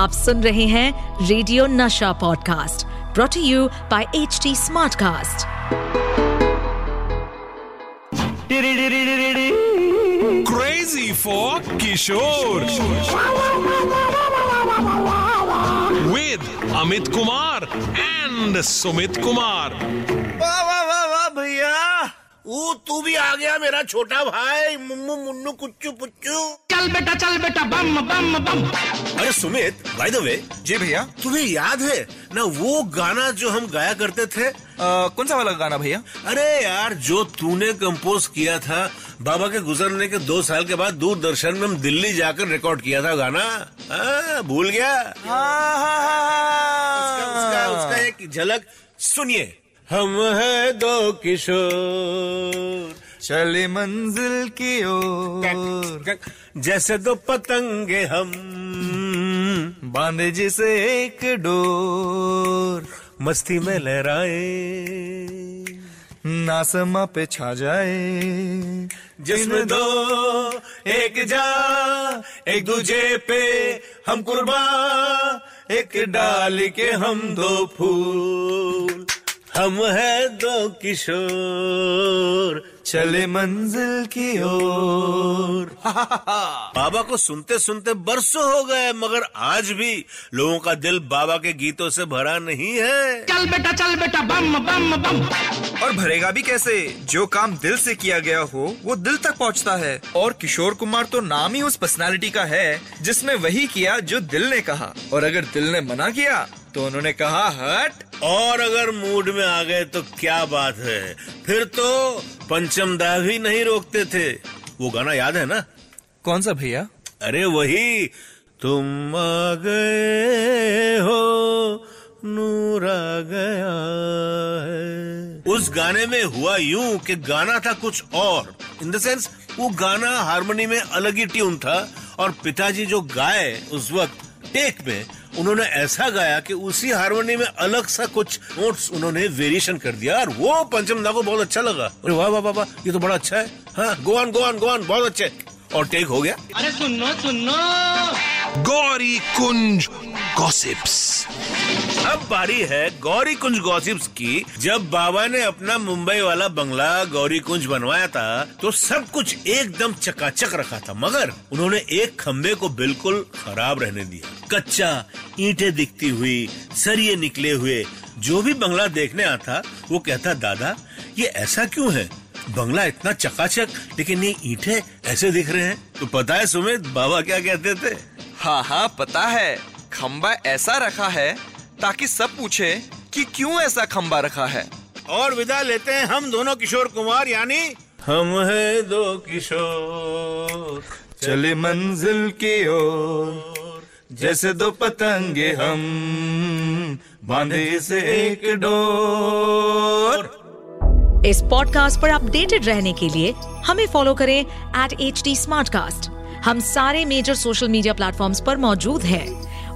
आप सुन रहे हैं radio Nasha podcast brought to you by HD smartcast. Crazy for Kishore with Amit Kumar and Sumit Kumar. वाह वाह वाह वाह भैया, ओ तू भी आ गया मेरा छोटा भाई। मुन्नू मुन्नू कुच्चू पुच्चू, चल बेटा बम बम बम। अरे सुमित, बाय द वे। जी भैया। तुम्हें याद है ना वो गाना जो हम गाया करते थे? कौन सा वाला गाना भैया? अरे यार, जो तूने कंपोज किया था बाबा के गुजरने के 2 साल के बाद दूरदर्शन में हम दिल्ली जाकर रिकॉर्ड किया था गाना। भूल गया? उसका एक झलक सुनिए। हम है दो किशोर चले मंजिल की ओर, जैसे दो पतंगे हम बांधे जिसे एक डोर, मस्ती में लहराए नासमा पे छा जाए, जिसमें दो एक जा एक दूजे पे हम कुर्बा, एक डाल के हम दो फूल, हम है दो किशोर चले मंजिल की ओर। बाबा को सुनते सुनते बरसों हो गए, मगर आज भी लोगों का दिल बाबा के गीतों से भरा नहीं है। चल बेटा बम बम बम। और भरेगा भी कैसे? जो काम दिल से किया गया हो वो दिल तक पहुंचता है, और किशोर कुमार तो नाम ही उस पर्सनालिटी का है जिसने वही किया जो दिल ने कहा, और अगर दिल ने मना किया तो उन्होंने कहा हट। और अगर मूड में आ गए तो क्या बात है, फिर तो पंचम दा भी नहीं रोकते थे। वो गाना याद है ना? कौन सा भैया? अरे वही, तुम आ गए हो नूर आ गया है। उस गाने में हुआ यूं कि गाना था कुछ और, इन द सेंस वो गाना हारमोनी में अलग ही ट्यून था, और पिताजी जो गाए उस वक्त टेक में, उन्होंने ऐसा गाया कि उसी हारमोनी में अलग सा कुछ नोट्स उन्होंने वेरिएशन कर दिया, और वो पंचम दा को बहुत अच्छा लगा। अरे वाह वाह वाह, ये तो बड़ा अच्छा है। हाँ, go on go on go on, बहुत अच्छे। और टेक हो गया। अरे सुनो सुनो, गौरी कुंज गॉसिप्स। अब बारी है गौरी कुंज गॉसिप्स की। जब बाबा ने अपना मुंबई वाला बंगला गौरी कुंज बनवाया था तो सब कुछ एकदम चकाचक रखा था, मगर उन्होंने एक खम्बे को बिल्कुल खराब रहने दिया। कच्चा, ईंटें दिखती हुई, सरिये निकले हुए। जो भी बंगला देखने आता वो कहता, दादा ये ऐसा क्यों है? बंगला इतना चकाचक, लेकिन ये ईंटें ऐसे दिख रहे हैं। तो पता है सुमित, बाबा क्या कहते थे? हाँ हाँ पता है, खम्बा ऐसा रखा है ताकि सब पूछे कि क्यों ऐसा खम्बा रखा है। और विदा लेते हैं हम दोनों किशोर कुमार, यानी हम है दो किशोर चले मंजिल की ओर, जैसे दो पतंगे हम बांधे से एक डोर। इस पॉडकास्ट पर अपडेटेड रहने के लिए हमें फॉलो करें @HD Smartcast। हम सारे मेजर सोशल मीडिया प्लेटफॉर्म्स पर मौजूद हैं,